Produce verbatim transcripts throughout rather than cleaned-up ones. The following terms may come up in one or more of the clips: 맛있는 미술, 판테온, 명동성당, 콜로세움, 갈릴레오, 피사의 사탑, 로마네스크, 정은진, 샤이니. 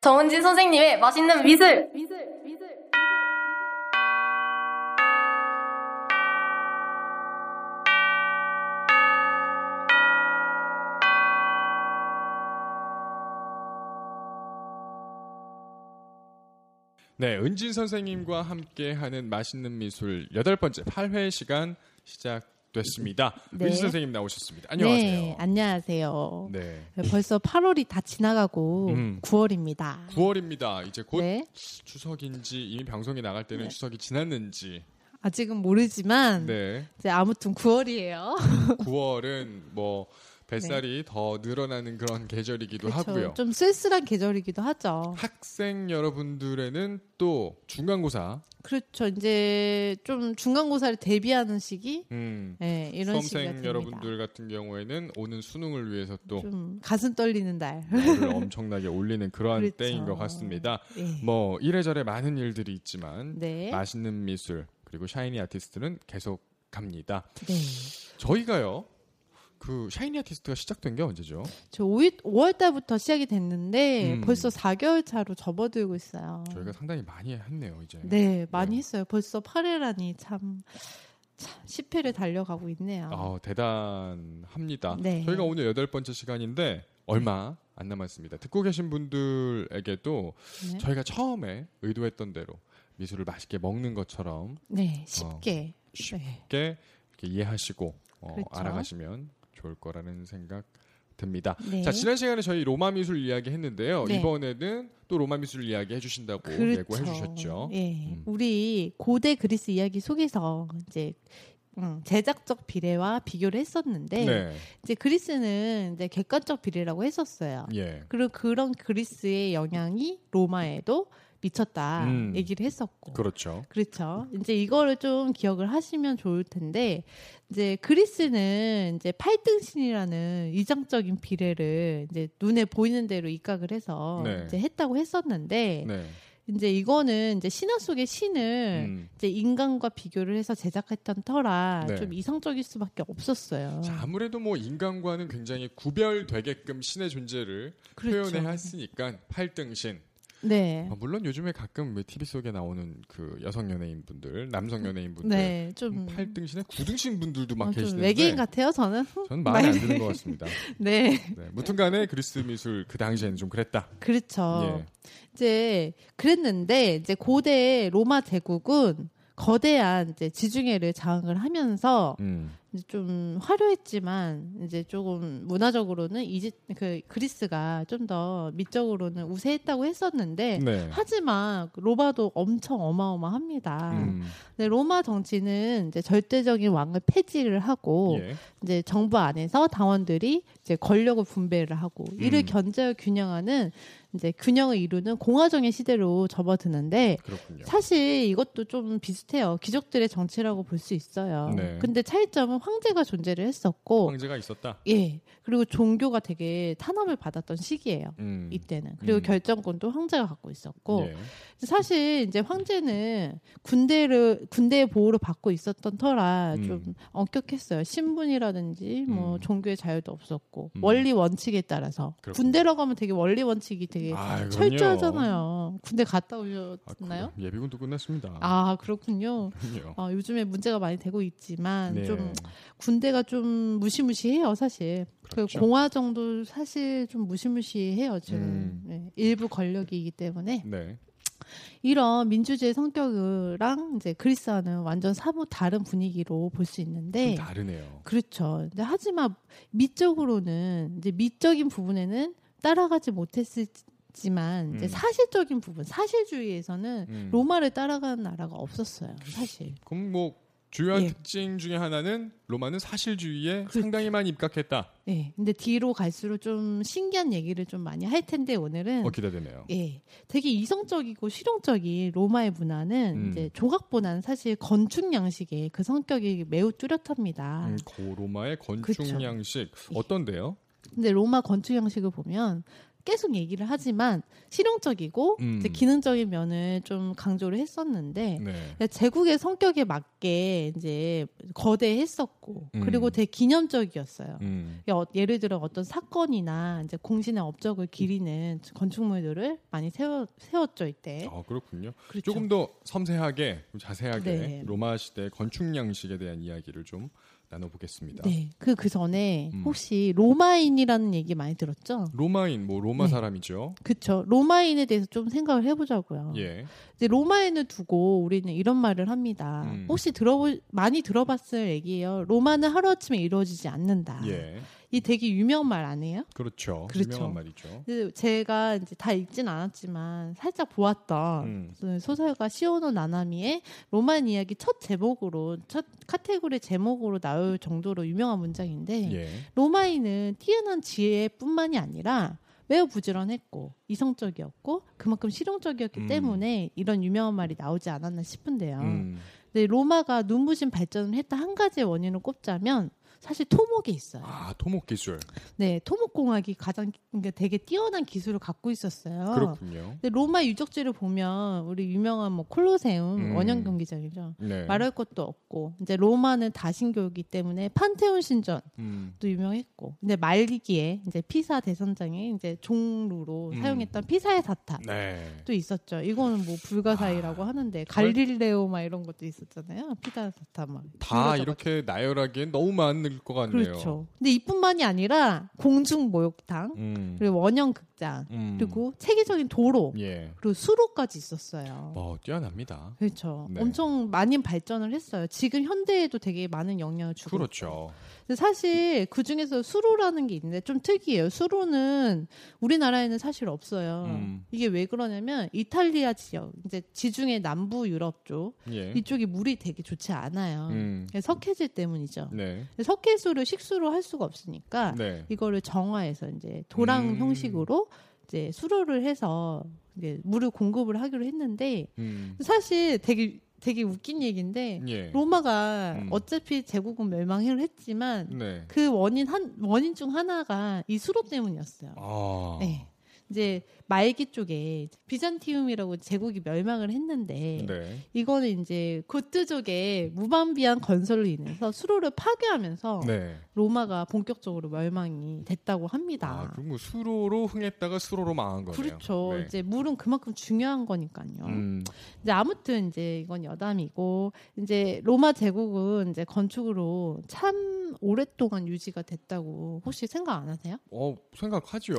정은진 선생님의 맛있는 미술! 미술, 미술, 미술. 네, 은진 선생님과 함께하는 맛있는 미술 여덟 번째 팔 회 시간 시작. 됐습니다. 네. 민지 선생님 나오셨습니다. 안녕하세요. 네, 안녕하세요. 네. 벌써 팔월이 다 지나가고 음. 구월입니다. 구월입니다. 이제 곧 네. 추석인지 이미 방송이 나갈 때는 네. 추석이 지났는지 아직은 모르지만 네. 이제 아무튼 구월이에요. 구월은 뭐 뱃살이 네. 더 늘어나는 그런 계절이기도 그렇죠. 하고요. 좀 쓸쓸한 계절이기도 하죠. 학생 여러분들에는 또 중간고사. 그렇죠. 이제 좀 중간고사를 대비하는 시기. 음. 네, 이런 시기가 됩니다. 수험생 여러분들 같은 경우에는 오는 수능을 위해서 또 좀 가슴 떨리는 날. 날을 엄청나게 올리는 그러한 그렇죠. 때인 것 같습니다. 네. 뭐 이래저래 많은 일들이 있지만 네. 맛있는 미술 그리고 샤이니 아티스트는 계속 갑니다. 네. 저희가요. 그 샤이니 아티스트가 시작된 게 언제죠? 저 오월 달부터 시작이 됐는데 음. 벌써 사 개월 차로 접어들고 있어요. 저희가 상당히 많이 했네요, 이제. 네, 많이 네. 했어요. 벌써 팔 회라니 참, 참 십 회를 달려가고 있네요. 아, 대단합니다. 네. 저희가 오늘 여덟 번째 시간인데 얼마 안 남았습니다. 듣고 계신 분들에게도 네. 저희가 처음에 의도했던 대로 미술을 맛있게 먹는 것처럼 네, 쉽게 어, 쉽게 네. 이렇게 이해하시고 어, 그렇죠. 알아가시면 좋을 거라는 생각 듭니다. 네. 자, 지난 시간에 저희 로마 미술 이야기 했는데요. 네. 이번에는 또 로마 미술 이야기 해주신다고 그렇죠. 예고해 주셨죠. 예. 음. 우리 고대 그리스 이야기 속에서 이제 음, 제작적 비례와 비교를 했었는데 네. 이제 그리스는 이제 객관적 비례라고 했었어요. 예. 그리고 그런 그리스의 영향이 로마에도 미쳤다 음. 얘기를 했었고 그렇죠. 그렇죠. 이제 이거를 좀 기억을 하시면 좋을 텐데 이제 그리스는 이제 팔등신이라는 이상적인 비례를 이제 눈에 보이는 대로 입각을 해서 네. 이제 했다고 했었는데 네. 이제 이거는 이제 신화 속의 신을 음. 이제 인간과 비교를 해서 제작했던 터라 네. 좀 이상적일 수밖에 없었어요. 자, 아무래도 뭐 인간과는 굉장히 구별되게끔 신의 존재를 그렇죠. 표현해 했으니까 팔등신. 네. 아, 물론 요즘에 가끔 왜 티비 속에 나오는 그 여성 연예인 분들, 남성 연예인 분들, 네, 좀 팔등신에 구등신 분들도 막 어, 계시는데 외계인 같아요 저는. 저는 마음에 안 드는 것 같습니다. 네. 네. 무튼간에 그리스 미술 그 당시에는 좀 그랬다. 그렇죠. 예. 이제 그랬는데 이제 고대 로마 제국은 거대한 이제 지중해를 장악을 하면서 음. 이제 좀 화려했지만 이제 조금 문화적으로는 이제 그 그리스가 좀 더 미적으로는 우세했다고 했었는데 네. 하지만 로마도 엄청 어마어마합니다. 음. 근데 로마 정치는 이제 절대적인 왕을 폐지를 하고 예. 이제 정부 안에서 당원들이 이제 권력을 분배를 하고 음. 이를 견제와 균형하는 이제 균형을 이루는 공화정의 시대로 접어드는데 그렇군요. 사실 이것도 좀 비슷해요. 귀족들의 정치라고 볼 수 있어요. 네. 근데 차이점은 황제가 존재를 했었고 황제가 있었다. 예. 그리고 종교가 되게 탄압을 받았던 시기예요. 음. 이때는. 그리고 음. 결정권도 황제가 갖고 있었고 네. 사실 이제 황제는 군대를 군대의 보호를 받고 있었던 터라 음. 좀 엄격했어요. 신분이라든지 뭐 음. 종교의 자유도 없었고 음. 원리 원칙에 따라서 그렇군요. 군대라고 하면 되게 원리 원칙이 되게 되게 아, 철저하잖아요. 군대 갔다 오셨나요? 아, 예비군도 끝났습니다. 아 그렇군요. 아, 요즘에 문제가 많이 되고 있지만 네. 좀 군대가 좀 무시무시해요 사실. 그렇죠. 그 공화 정도 사실 좀 무시무시해요 지금. 음. 네, 일부 권력이기 때문에. 네. 이런 민주주의 성격이랑 이제 그리스와는 완전 사뭇 다른 분위기로 볼 수 있는데 좀 다르네요. 그렇죠. 근데 하지만 미적으로는 이제 미적인 부분에는 따라가지 못했지만 이제 음. 사실적인 부분, 사실주의에서는 음. 로마를 따라가는 나라가 없었어요. 사실. 그럼 뭐 주요한 예. 특징 중에 하나는 로마는 사실주의에 그렇죠. 상당히 많이 입각했다. 네, 근데 뒤로 갈수록 좀 신기한 얘기를 좀 많이 할 텐데 오늘은 어, 기대되네요. 예, 되게 이성적이고 실용적인 로마의 문화는 음. 이제 조각보다는 사실 건축 양식의 그 성격이 매우 뚜렷합니다. 음, 고 로마의 건축 그렇죠. 양식 어떤데요? 예. 근데 로마 건축 양식을 보면. 계속 얘기를 하지만 실용적이고 음. 이제 기능적인 면을 좀 강조를 했었는데 네. 제국의 성격에 맞게 이제 거대했었고 음. 그리고 되게 기념적이었어요. 음. 예를 들어 어떤 사건이나 이제 공신의 업적을 기리는 음. 건축물들을 많이 세워, 세웠죠 이때. 아 그렇군요. 그렇죠. 조금 더 섬세하게 자세하게 네. 로마 시대 건축 양식에 대한 이야기를 좀. 나눠보겠습니다. 네, 그, 그 전에 혹시 음. 로마인이라는 얘기 많이 들었죠? 로마인, 뭐 로마 네. 사람이죠. 그렇죠. 로마인에 대해서 좀 생각을 해보자고요. 예. 이제 로마인을 두고 우리는 이런 말을 합니다. 음. 혹시 들어보 많이 들어봤을 얘기예요. 로마는 하루아침에 이루어지지 않는다. 예. 이 되게 유명한 말 아니에요? 그렇죠. 그렇죠. 유명한 말이죠. 제가 이제 다 읽진 않았지만 살짝 보았던 음. 소설가 시오노 나나미의 로마인 이야기 첫 제목으로 첫 카테고리 제목으로 나올 정도로 유명한 문장인데 예. 로마인은 뛰어난 지혜뿐만이 아니라 매우 부지런했고 이성적이었고 그만큼 실용적이었기 음. 때문에 이런 유명한 말이 나오지 않았나 싶은데요. 음. 근데 로마가 눈부신 발전을 했다 한 가지의 원인을 꼽자면 사실 토목이 있어요. 아, 토목 기술. 네, 토목 공학이 가장 그러니까 되게 뛰어난 기술을 갖고 있었어요. 그렇군요. 근데 로마 유적지를 보면 우리 유명한 뭐 콜로세움 음. 원형 경기장이죠. 네. 말할 것도 없고 이제 로마는 다신교이기 때문에 판테온 신전도 음. 유명했고, 근데 말기에 이제 피사 대선장이 이제 종로로 음. 사용했던 피사의 사탑도 네. 있었죠. 이거는 뭐 불가사의라고 아, 하는데 갈릴레오 막 이런 것도 있었잖아요. 피사의 사탑 막. 다 이렇게 나열하기엔 너무 많은. 것 같네요. 그렇죠. 근데 이뿐만이 아니라 공중 목욕탕, 음. 그리고 원형 극장, 음. 그리고 세계적인 도로, 예. 그리고 수로까지 있었어요. 어, 뛰어납니다. 그렇죠. 네. 엄청 많이 발전을 했어요. 지금 현대에도 되게 많은 영향을 주고. 그렇죠. 근데 사실 그 중에서 수로라는 게 있는데 좀 특이해요. 수로는 우리나라에는 사실 없어요. 음. 이게 왜 그러냐면 이탈리아 지역, 이제 지중해 남부 유럽 쪽, 예. 이쪽이 물이 되게 좋지 않아요. 음. 석회질 때문이죠. 네. 석회수를 식수로 할 수가 없으니까 네. 이거를 정화해서 이제 도랑 음. 형식으로 이제 수로를 해서 이제 물을 공급을 하기로 했는데 음. 사실 되게 되게 웃긴 얘기인데 예. 로마가 음. 어차피 제국은 멸망을 했지만 네. 그 원인 한 원인 중 하나가 이 수로 때문이었어요. 아. 네. 이제 말기 쪽에 비잔티움이라고 제국이 멸망을 했는데 네. 이거는 이제 고트족의 무반비한 건설로 인해서 수로를 파괴하면서 네. 로마가 본격적으로 멸망이 됐다고 합니다. 아, 그럼 뭐 수로로 흥했다가 수로로 망한 거네요. 그렇죠. 네. 이제 물은 그만큼 중요한 거니까요. 음. 이제 아무튼 이제 이건 여담이고 이제 로마 제국은 이제 건축으로 참 오랫동안 유지가 됐다고 혹시 생각 안 하세요? 어, 생각하지요.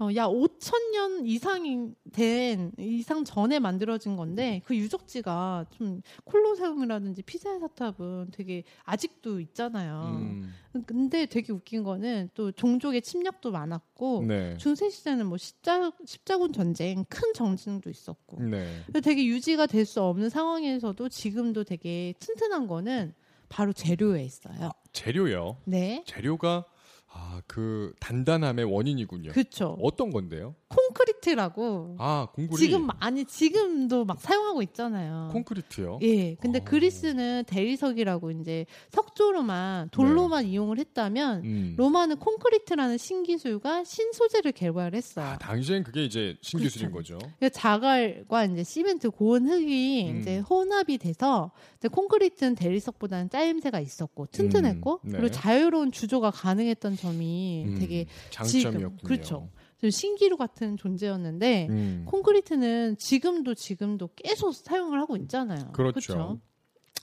어, 야 오천 년 이상이 된 이상 전에 만들어진 건데 그 유적지가 좀 콜로세움이라든지 피사의 사탑은 되게 아직도 있잖아요. 음. 근데 되게 웃긴 거는 또 종족의 침략도 많았고 네. 중세 시대는 뭐 십자 십자군 전쟁 큰 전쟁도 있었고 네. 되게 유지가 될 수 없는 상황에서도 지금도 되게 튼튼한 거는 바로 재료에 있어요. 아, 재료요? 네. 재료가 아, 그 단단함의 원인이군요. 그렇죠. 어떤 건데요? 콘크리트라고. 아, 공구리. 지금 아니 지금도 막 사용하고 있잖아요. 콘크리트요? 예. 근데 오. 그리스는 대리석이라고 이제 석조로만 돌로만 네. 이용을 했다면 음. 로마는 콘크리트라는 신기술과 신소재를 개발했어요. 아, 당시엔 그게 이제 신기술인 그렇죠. 거죠. 그러니까 자갈과 이제 시멘트 고운 흙이 음. 이제 혼합이 돼서 이제 콘크리트는 대리석보다는 짜임새가 있었고 튼튼했고 음. 네. 그리고 자유로운 주조가 가능했던 점이 음, 되게 장점이었군요. 지금, 그렇죠. 신기루 같은 존재였는데 음. 콘크리트는 지금도 지금도 계속 사용을 하고 있잖아요. 그렇죠. 그렇죠?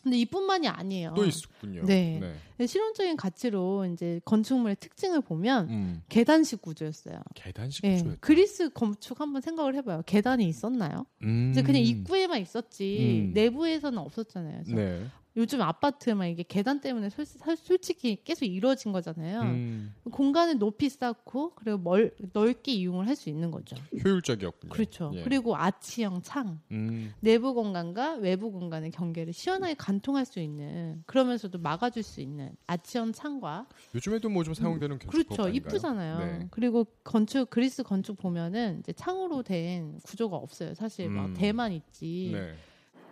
근데 이뿐만이 아니에요. 또 있었군요. 네. 네. 실용적인 가치로 이제 건축물의 특징을 보면 음. 계단식 구조였어요. 계단식 네. 구조였다. 그리스 건축 한번 생각을 해봐요. 계단이 있었나요? 음. 이제 그냥 입구에만 있었지 음. 내부에서는 없었잖아요. 그래서 네. 요즘 아파트만 이게 계단 때문에 솔직, 솔직히 계속 이루어진 거잖아요. 음. 공간을 높이 쌓고 그리고 멀, 넓게 이용을 할 수 있는 거죠. 효율적이었군요. 그렇죠. 예. 그리고 아치형 창. 음. 내부 공간과 외부 공간의 경계를 시원하게 관통할 수 있는 그러면서도 막아줄 수 있는 아치형 창과 요즘에도 뭐 좀 사용되는 음. 그렇죠. 이쁘잖아요. 네. 그리고 건축 그리스 건축 보면은 이제 창으로 된 구조가 없어요. 사실 막 음. 대만 있지. 네.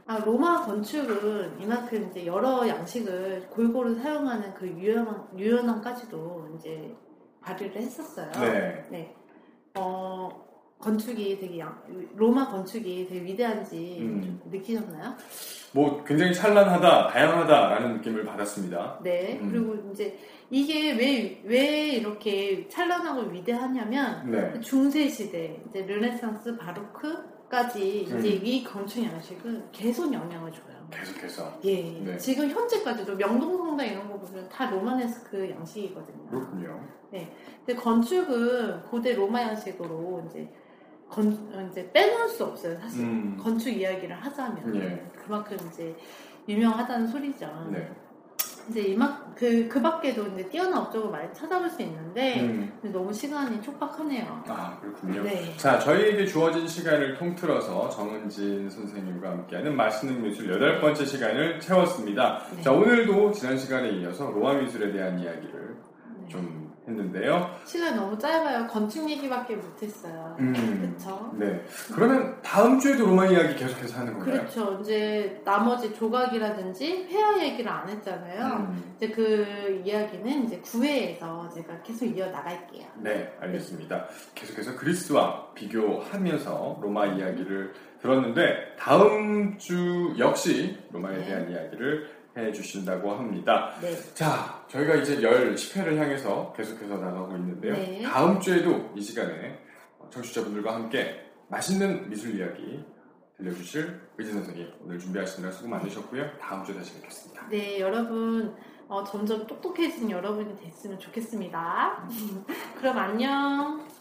아, 로마 건축은 이만큼 이제 여러 양식을 골고루 사용하는 그 유연함, 유연함까지도 이제 발휘를 했었어요. 네. 네. 어, 건축이 되게, 양, 로마 건축이 되게 위대한지 음. 느끼셨나요? 뭐, 굉장히 찬란하다, 다양하다라는 느낌을 받았습니다. 네. 음. 그리고 이제 이게 왜, 왜 이렇게 찬란하고 위대하냐면, 네. 중세시대, 이제 르네상스, 바로크, 까지 이제 음. 이 건축 양식은 계속 영향을 줘요. 계속해서. 예. 네. 지금 현재까지도 명동성당 이런 거 보면 다 로마네스크 양식이거든요. 그렇군요. 네. 근데 건축은 고대 로마 양식으로 이제 건 이제 빼놓을 수 없어요. 사실 음. 건축 이야기를 하자면 네. 그만큼 이제 유명하다는 소리죠. 네. 이제 이만 그 그밖에도 이제 뛰어난 업적을 많이 찾아볼 수 있는데 음. 너무 시간이 촉박하네요. 아 그렇군요. 네. 자 저희에게 주어진 시간을 통틀어서 정은진 선생님과 함께하는 맛있는 미술 여덟 번째 시간을 채웠습니다. 네. 자 오늘도 지난 시간에 이어서 로마 미술에 대한 이야기를 네. 좀. 했는데요. 시간이 너무 짧아요. 건축 얘기밖에 못했어요. 음, 그렇죠. 네. 그러면 다음 주에도 로마 이야기 계속해서 하는 건가요? 그렇죠. 이제 나머지 조각이라든지 회화 얘기를 안 했잖아요. 음. 이제 그 이야기는 이제 구 회에서 제가 계속 이어 나갈게요. 네, 알겠습니다. 계속해서 그리스와 비교하면서 로마 이야기를 들었는데 다음 주 역시 로마에 네. 대한 이야기를. 해주신다고 합니다. 네. 자, 저희가 이제 열십 회를 향해서 계속해서 나가고 있는데요. 네. 다음 주에도 이 시간에 청취자분들과 함께 맛있는 미술 이야기 들려주실 의진 선생님 오늘 준비하시느라 수고 많으셨고요. 다음 주에 다시 뵙겠습니다. 네, 여러분 어, 점점 똑똑해진 여러분이 됐으면 좋겠습니다. 그럼 안녕.